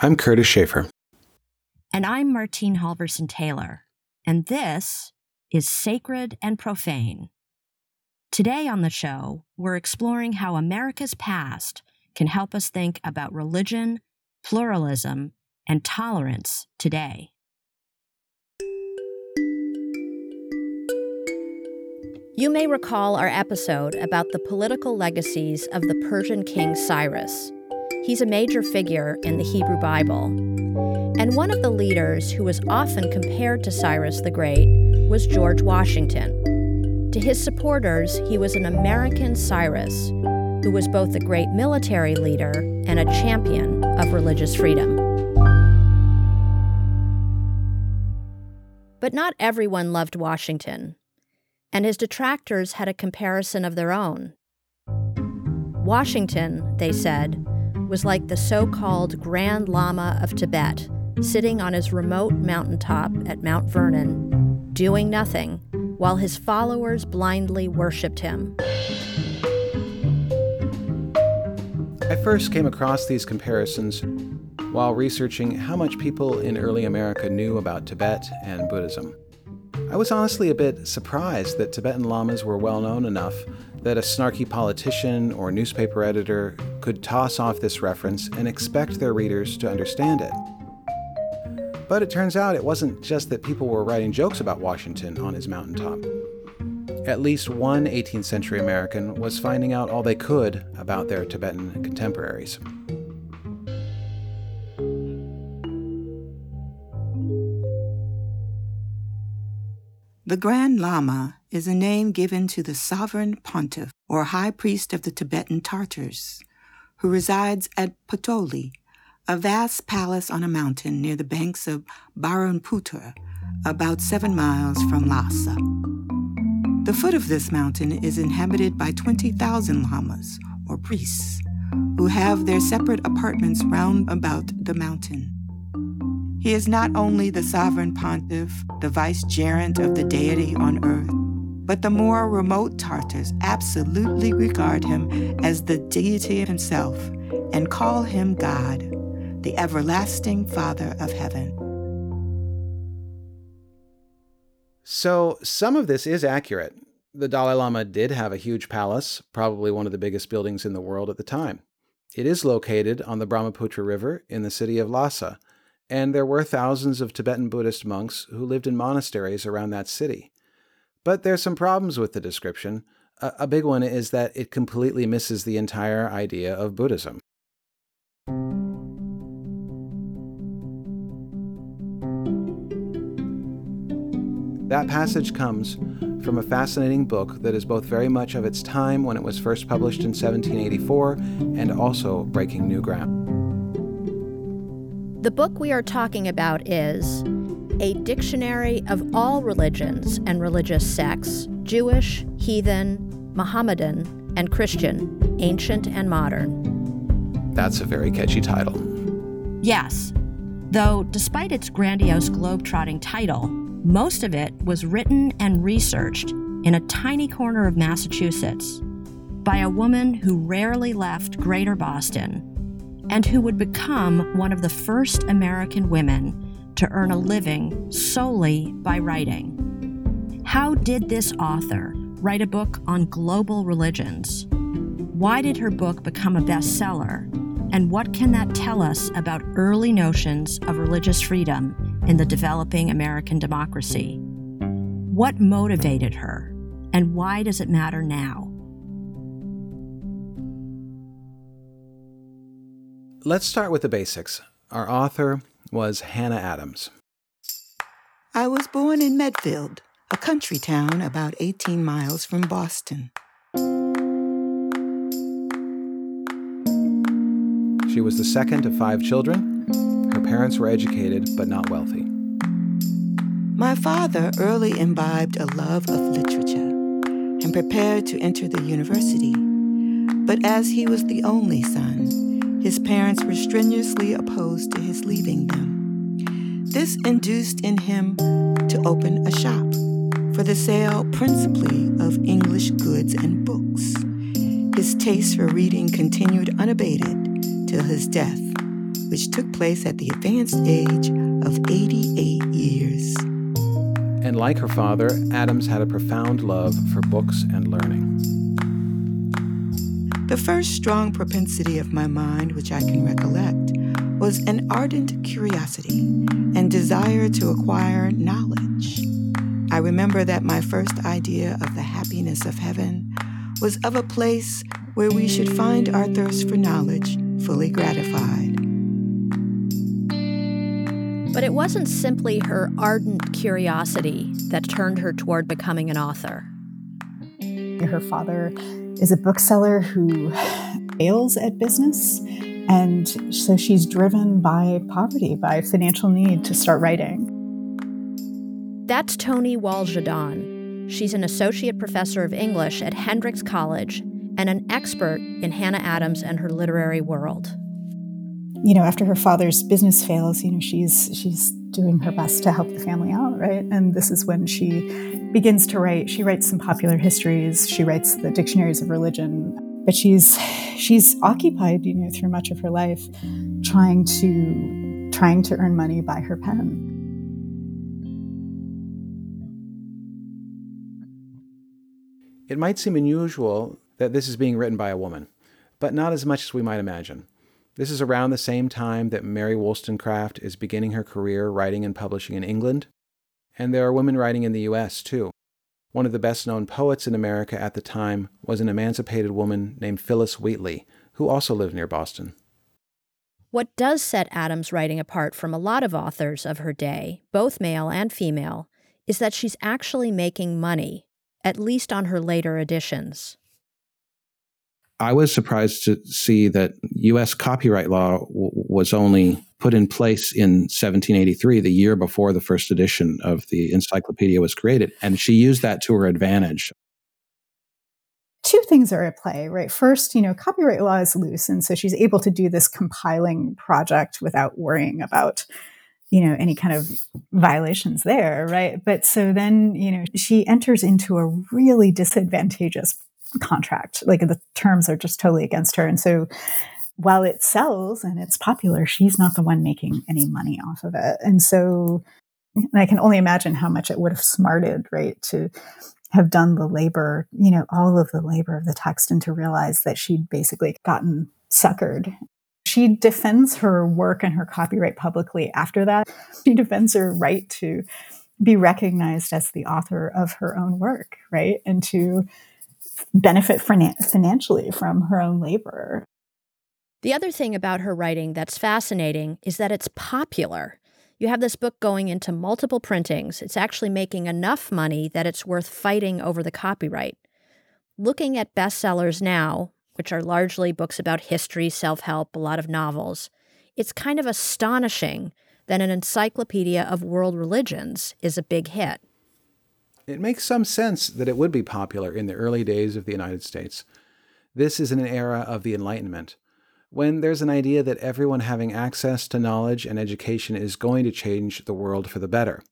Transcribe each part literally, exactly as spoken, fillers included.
I'm Curtis Schaefer. And I'm Martine Halverson Taylor. And this is Sacred and Profane. Today on the show, we're exploring how America's past can help us think about religion, pluralism, and tolerance today. You may recall our episode about the political legacies of the Persian king Cyrus. He's a major figure in the Hebrew Bible. And one of the leaders who was often compared to Cyrus the Great was George Washington. To his supporters, he was an American Cyrus, who was both a great military leader and a champion of religious freedom. But not everyone loved Washington. And his detractors had a comparison of their own. Washington, they said, was like the so-called Grand Lama of Tibet, sitting on his remote mountaintop at Mount Vernon, doing nothing, while his followers blindly worshipped him. I first came across these comparisons while researching how much people in early America knew about Tibet and Buddhism. I was honestly a bit surprised that Tibetan lamas were well known enough that a snarky politician or newspaper editor could toss off this reference and expect their readers to understand it. But it turns out it wasn't just that people were writing jokes about Washington on his mountaintop. At least one eighteenth century American was finding out all they could about their Tibetan contemporaries. The Grand Lama is a name given to the sovereign pontiff, or high priest of the Tibetan Tartars, who resides at Potoli, a vast palace on a mountain near the banks of Barunputur, about seven miles from Lhasa. The foot of this mountain is inhabited by twenty thousand lamas, or priests, who have their separate apartments round about the mountain. He is not only the sovereign pontiff, the vicegerent of the deity on earth, but the more remote Tartars absolutely regard him as the deity himself and call him God, the everlasting Father of heaven. So some of this is accurate. The Dalai Lama did have a huge palace, probably one of the biggest buildings in the world at the time. It is located on the Brahmaputra River in the city of Lhasa, and there were thousands of Tibetan Buddhist monks who lived in monasteries around that city. But there's some problems with the description. A, a big one is that it completely misses the entire idea of Buddhism. That passage comes from a fascinating book that is both very much of its time when it was first published in seventeen eighty-four and also breaking new ground. The book we are talking about is A Dictionary of All Religions and Religious Sects, Jewish, Heathen, Mohammedan, and Christian, Ancient and Modern. That's a very catchy title. Yes, though despite its grandiose globe-trotting title, most of it was written and researched in a tiny corner of Massachusetts by a woman who rarely left Greater Boston, and who would become one of the first American women to earn a living solely by writing. How did this author write a book on global religions? Why did her book become a bestseller? And what can that tell us about early notions of religious freedom in the developing American democracy? What motivated her, and why does it matter now? Let's start with the basics. Our author was Hannah Adams. I was born in Medfield, a country town about eighteen miles from Boston. She was the second of five children. Her parents were educated, but not wealthy. My father early imbibed a love of literature and prepared to enter the university. But as he was the only son, his parents were strenuously opposed to his leaving them. This induced in him to open a shop for the sale principally of English goods and books. His taste for reading continued unabated till his death, which took place at the advanced age of eighty-eight years. And like her father, Adams had a profound love for books and learning. The first strong propensity of my mind, which I can recollect, was an ardent curiosity and desire to acquire knowledge. I remember that my first idea of the happiness of heaven was of a place where we should find our thirst for knowledge fully gratified. But it wasn't simply her ardent curiosity that turned her toward becoming an author. Her father is a bookseller who fails at business, and so she's driven by poverty, by financial need to start writing. That's Toni Waljadon. She's an associate professor of English at Hendricks College and an expert in Hannah Adams and her literary world. You know, after her father's business fails, you know, she's she's doing her best to help the family out, right? And this is when she begins to write. She writes some popular histories. She writes the dictionaries of religion. But she's she's occupied, you know, through much of her life, trying to trying to earn money by her pen. It might seem unusual that this is being written by a woman, but not as much as we might imagine. This is around the same time that Mary Wollstonecraft is beginning her career writing and publishing in England, and there are women writing in the U S too. One of the best-known poets in America at the time was an emancipated woman named Phillis Wheatley, who also lived near Boston. What does set Adams' writing apart from a lot of authors of her day, both male and female, is that she's actually making money, at least on her later editions. I was surprised to see that U S copyright law w- was only put in place in seventeen eighty-three, the year before the first edition of the encyclopedia was created, and she used that to her advantage. Two things are at play, right? First, you know, copyright law is loose, and so she's able to do this compiling project without worrying about, you know, any kind of violations there, right? But so then, you know, she enters into a really disadvantageous contract. Like, the terms are just totally against her. And so while it sells and it's popular, she's not the one making any money off of it. And so, and I can only imagine how much it would have smarted, right, to have done the labor, you know, all of the labor of the text, and to realize that she'd basically gotten suckered. She defends her work and her copyright publicly after that. She defends her right to be recognized as the author of her own work, right? And to benefit financially from her own labor. The other thing about her writing that's fascinating is that it's popular. You have this book going into multiple printings. It's actually making enough money that it's worth fighting over the copyright. Looking at bestsellers now, which are largely books about history, self-help, a lot of novels, it's kind of astonishing that an encyclopedia of world religions is a big hit. It makes some sense that it would be popular in the early days of the United States. This is in an era of the Enlightenment, when there's an idea that everyone having access to knowledge and education is going to change the world for the better.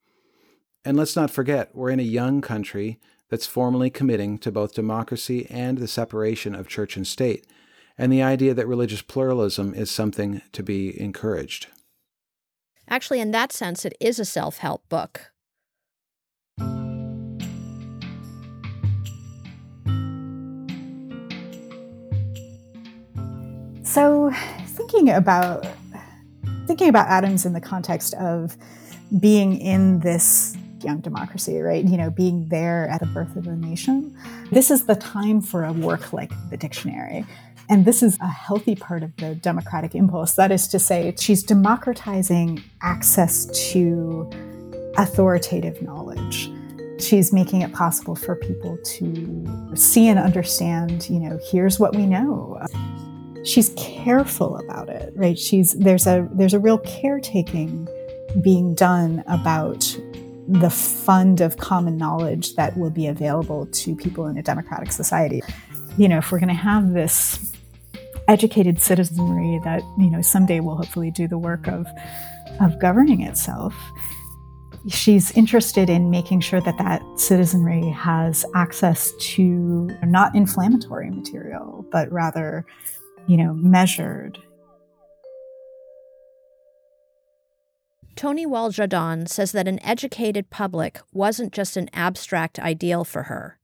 And let's not forget, we're in a young country that's formally committing to both democracy and the separation of church and state, and the idea that religious pluralism is something to be encouraged. Actually, in that sense, it is a self-help book. So thinking about thinking about Adams in the context of being in this young democracy, right? You know, being there at the birth of a nation. This is the time for a work like the dictionary. And this is a healthy part of the democratic impulse. That is to say, she's democratizing access to authoritative knowledge. She's making it possible for people to see and understand, you know, here's what we know. She's careful about it, right? She's there's a there's a real caretaking being done about the fund of common knowledge that will be available to people in a democratic society. You know, if we're going to have this educated citizenry that, you know, someday will hopefully do the work of of governing itself, she's interested in making sure that that citizenry has access to not inflammatory material, but rather, you know, measured. Toni Waljadon says that an educated public wasn't just an abstract ideal for her.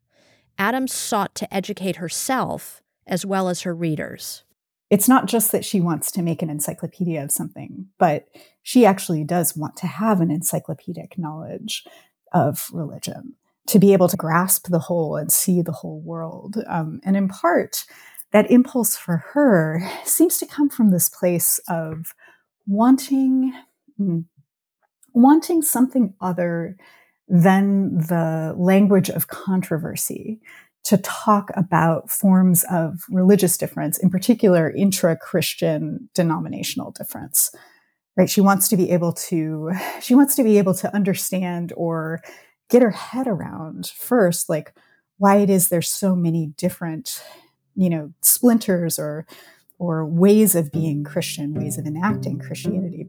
Adams sought to educate herself as well as her readers. It's not just that she wants to make an encyclopedia of something, but she actually does want to have an encyclopedic knowledge of religion, to be able to grasp the whole and see the whole world. Um, and in part, that impulse for her seems to come from this place of wanting, mm, wanting something other than the language of controversy to talk about forms of religious difference, in particular intra-Christian denominational difference. Right? She wants to be able to, she wants to be able to understand or get her head around first, like why it is there's so many different, you know, splinters or or ways of being Christian, ways of enacting Christianity.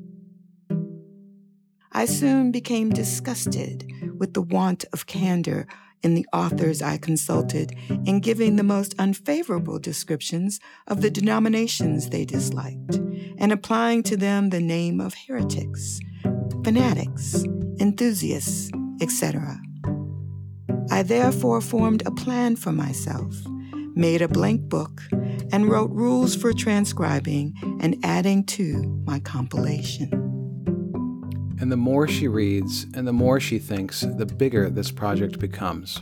I soon became disgusted with the want of candor in the authors I consulted in giving the most unfavorable descriptions of the denominations they disliked and applying to them the name of heretics, fanatics, enthusiasts, et cetera. I therefore formed a plan for myself, made a blank book, and wrote rules for transcribing and adding to my compilation. And the more she reads and the more she thinks, the bigger this project becomes.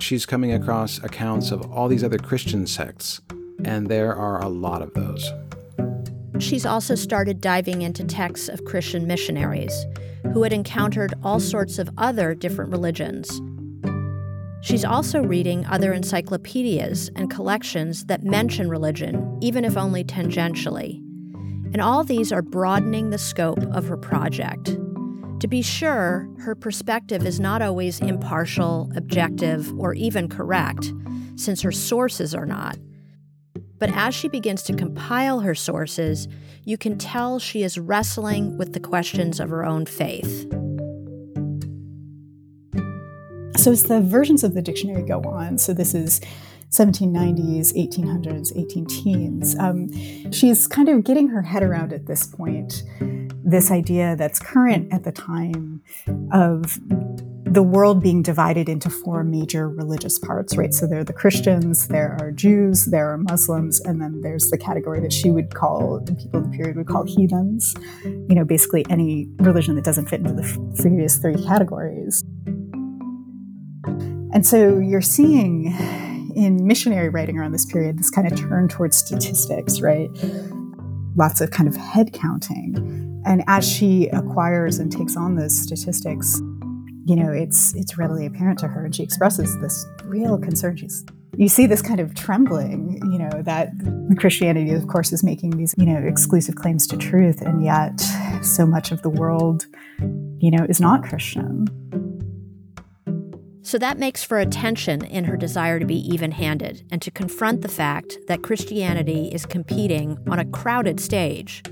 She's coming across accounts of all these other Christian sects, and there are a lot of those. She's also started diving into texts of Christian missionaries who had encountered all sorts of other different religions. She's also reading other encyclopedias and collections that mention religion, even if only tangentially. And all these are broadening the scope of her project. To be sure, her perspective is not always impartial, objective, or even correct, since her sources are not. But as she begins to compile her sources, you can tell she is wrestling with the questions of her own faith. So as the versions of the dictionary go on, so this is seventeen nineties, eighteen hundreds, eighteen teens, um, she's kind of getting her head around at this point, this idea that's current at the time of the world being divided into four major religious parts, right? So there are the Christians, there are Jews, there are Muslims, and then there's the category that she would call, the people in the period would call heathens, you know, basically any religion that doesn't fit into the previous three categories. And so you're seeing in missionary writing around this period, this kind of turn towards statistics, right? Lots of kind of head counting. And as she acquires and takes on those statistics, you know, it's it's readily apparent to her, and she expresses this real concern. She's, you see this kind of trembling, you know, that Christianity, of course, is making these, you know, exclusive claims to truth, and yet so much of the world, you know, is not Christian. So that makes for a tension in her desire to be even-handed and to confront the fact that Christianity is competing on a crowded stage.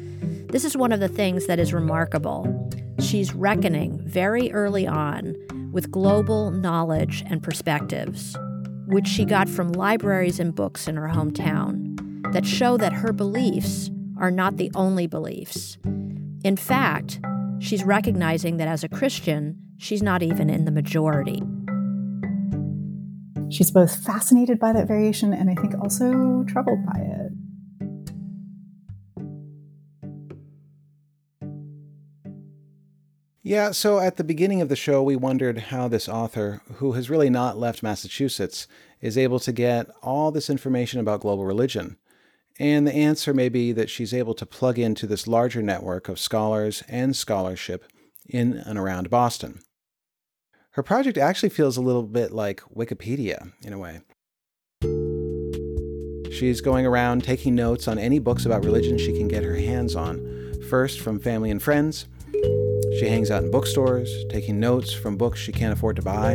This is one of the things that is remarkable. She's reckoning very early on with global knowledge and perspectives, which she got from libraries and books in her hometown, that show that her beliefs are not the only beliefs. In fact, she's recognizing that as a Christian, she's not even in the majority. She's both fascinated by that variation and I think also troubled by it. Yeah, so at the beginning of the show, we wondered how this author, who has really not left Massachusetts, is able to get all this information about global religion. And the answer may be that she's able to plug into this larger network of scholars and scholarship in and around Boston. Her project actually feels a little bit like Wikipedia, in a way. She's going around taking notes on any books about religion she can get her hands on, first from family and friends. She hangs out in bookstores, taking notes from books she can't afford to buy.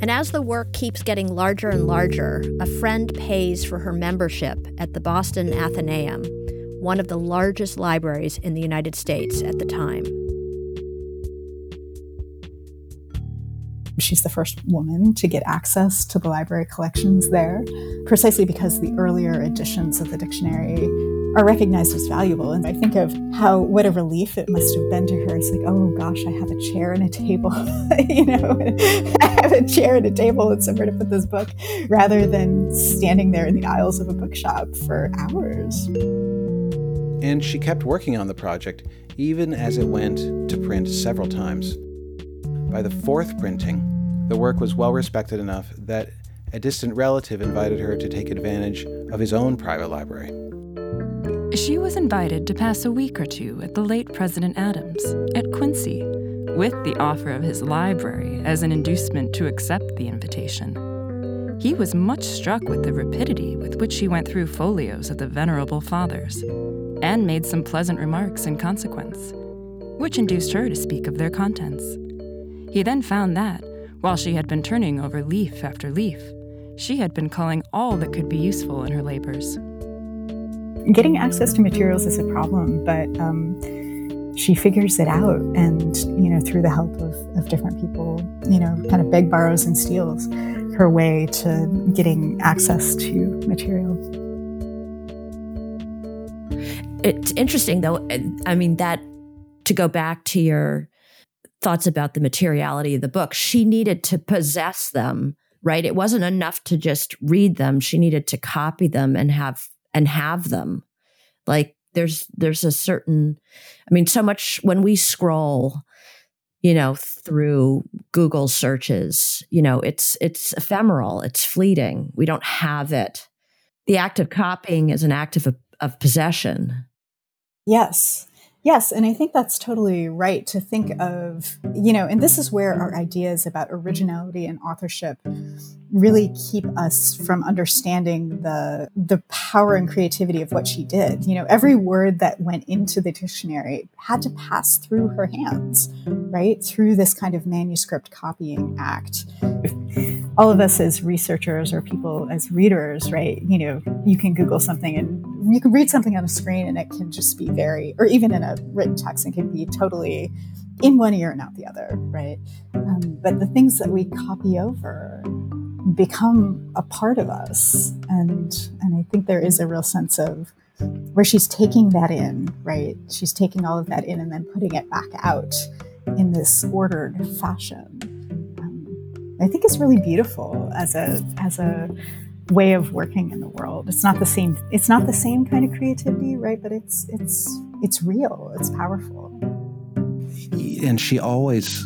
And as the work keeps getting larger and larger, a friend pays for her membership at the Boston Athenaeum, one of the largest libraries in the United States at the time. She's the first woman to get access to the library collections there, precisely because the earlier editions of the dictionary are recognized as valuable. And I think of how, what a relief it must have been to her. It's like, oh gosh, I have a chair and a table, you know, I have a chair and a table and somewhere to put this book, rather than standing there in the aisles of a bookshop for hours. And she kept working on the project, even as it went to print several times. By the fourth printing, the work was well respected enough that a distant relative invited her to take advantage of his own private library. She was invited to pass a week or two at the late President Adams at Quincy, with the offer of his library as an inducement to accept the invitation. He was much struck with the rapidity with which she went through folios of the Venerable Fathers, and made some pleasant remarks in consequence, which induced her to speak of their contents. He then found that, while she had been turning over leaf after leaf, she had been culling all that could be useful in her labors. Getting access to materials is a problem, but um, she figures it out, and, you know, through the help of, of different people, you know, kind of beg, borrows, and steals her way to getting access to material. It's interesting, though, I mean, that, to go back to your thoughts about the materiality of the book, she needed to possess them, right? It wasn't enough to just read them. She needed to copy them and have and have them. Like, there's there's a certain, I mean, so much when we scroll, you know, through Google searches, you know, it's it's ephemeral, it's fleeting. We don't have it. The act of copying is an act of of possession. Yes. Yes, and I think that's totally right to think of, you know, and this is where our ideas about originality and authorship really keep us from understanding the the power and creativity of what she did. You know, every word that went into the dictionary had to pass through her hands, right? Through this kind of manuscript copying act. All of us as researchers or people as readers, right? You know, you can Google something and you can read something on a screen and it can just be very, or even in a written text, it can be totally in one ear and out the other, right? Um, but the things that we copy over become a part of us. And, and I think there is a real sense of where she's taking that in, right? She's taking all of that in and then putting it back out in this ordered fashion. I think it's really beautiful as a as a way of working in the world. It's not the same. It's not the same kind of creativity, right? But it's it's it's real. It's powerful. And she always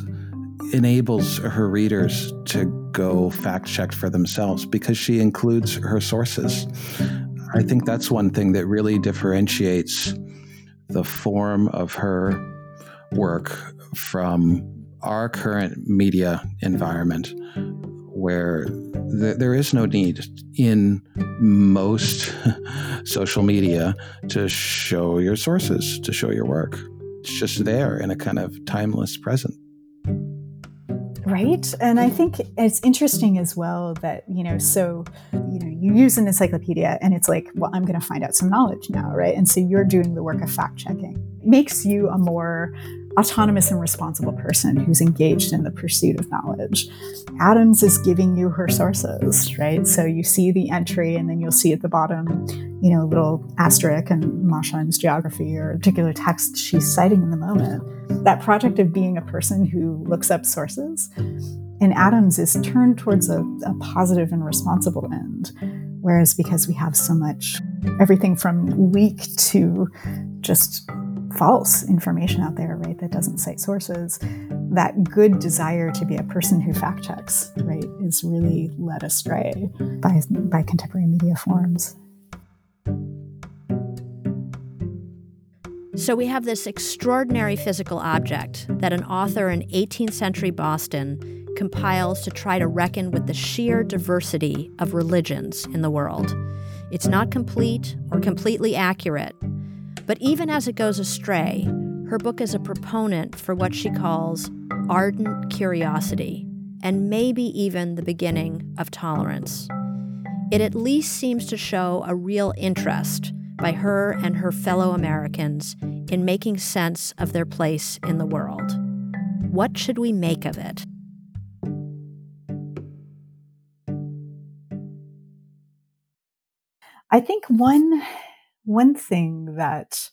enables her readers to go fact-check for themselves because she includes her sources. I think that's one thing that really differentiates the form of her work from our current media environment, where th- there is no need in most social media to show your sources, to show your work. It's just there in a kind of timeless present. Right. And I think it's interesting as well that, you know, so, you know, you use an encyclopedia and it's like, well, I'm going to find out some knowledge now, right? And so you're doing the work of fact checking. It makes you a more autonomous and responsible person who's engaged in the pursuit of knowledge. Adams is giving you her sources, right? So you see the entry and then you'll see at the bottom, you know, a little asterisk and Martine's geography or a particular text she's citing in the moment. That project of being a person who looks up sources in Adams is turned towards a, a positive and responsible end. Whereas because we have so much, everything from weak to just false information out there, right, that doesn't cite sources, that good desire to be a person who fact checks, right, is really led astray by by contemporary media forms. So we have this extraordinary physical object that an author in eighteenth century Boston compiles to try to reckon with the sheer diversity of religions in the world. It's not complete or completely accurate, but even as it goes astray, her book is a proponent for what she calls ardent curiosity, and maybe even the beginning of tolerance. It at least seems to show a real interest by her and her fellow Americans in making sense of their place in the world. What should we make of it? I think one... One thing that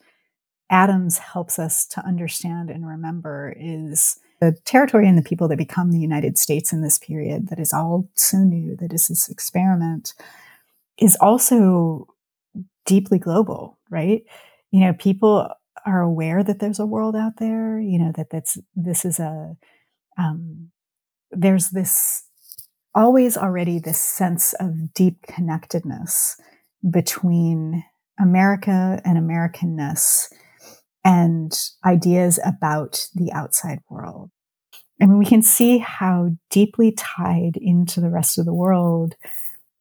Adams helps us to understand and remember is the territory and the people that become the United States in this period, that is all so new, that is this experiment, is also deeply global, right? You know, people are aware that there's a world out there, you know, that that's, this is a, um, there's this, always already this sense of deep connectedness between America and Americanness and ideas about the outside world. I mean, we can see how deeply tied into the rest of the world,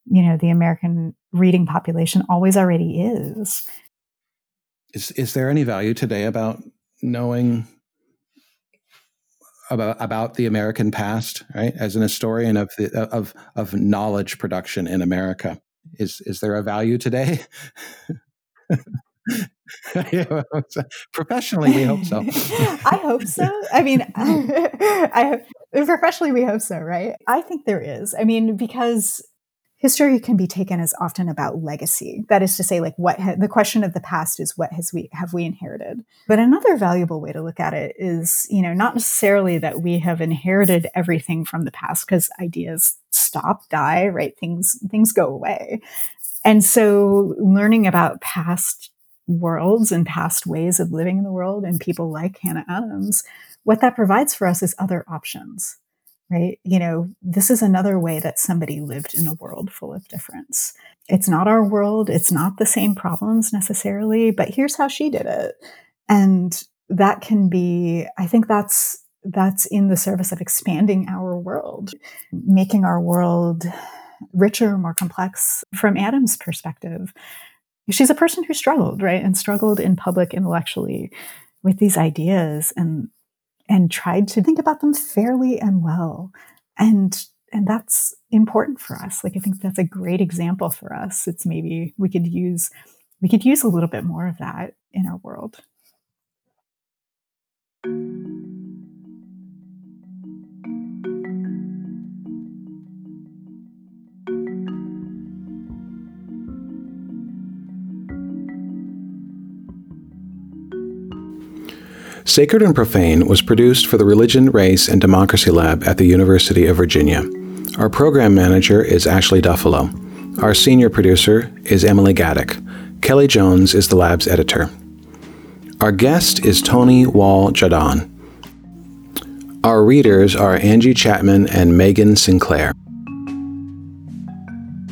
you know, the American reading population always already is. Is is there any value today about knowing about about the American past, right? As an historian of the, of of knowledge production in America, is is there a value today? Professionally, we hope so. I hope so. I mean, I, I professionally we hope so, right? I think there is. I mean, because history can be taken as often about legacy. That is to say, like, what ha- the question of the past is what has we have we inherited. But another valuable way to look at it is, you know, not necessarily that we have inherited everything from the past, because ideas stop, die, right? Things things go away, and so learning about past worlds and past ways of living in the world and people like Hannah Adams, what that provides for us is other options. Right? You know, this is another way that somebody lived in a world full of difference. It's not our world. It's not the same problems necessarily, but here's how she did it. And that can be, I think that's that's in the service of expanding our world, making our world richer, more complex from Adams' perspective. She's a person who struggled, right? And struggled in public intellectually with these ideas and and tried to think about them fairly and well. And and that's important for us. Like, I think that's a great example for us. It's maybe we could use we could use a little bit more of that in our world. Sacred and Profane was produced for the Religion, Race, and Democracy Lab at the University of Virginia. Our program manager is Ashley Duffalo. Our senior producer is Emily Gaddick. Kelly Jones is the lab's editor. Our guest is Toni Waljadon. Our readers are Angie Chapman and Megan Sinclair.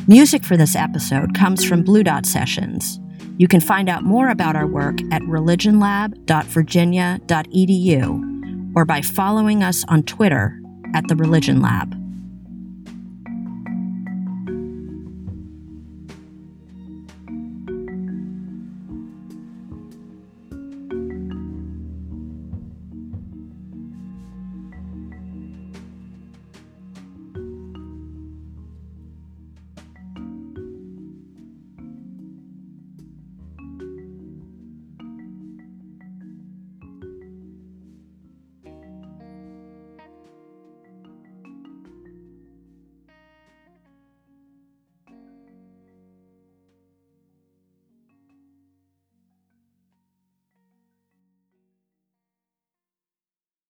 Music for this episode comes from Blue Dot Sessions. You can find out more about our work at religion lab dot virginia dot e d u or by following us on Twitter at The Religion Lab.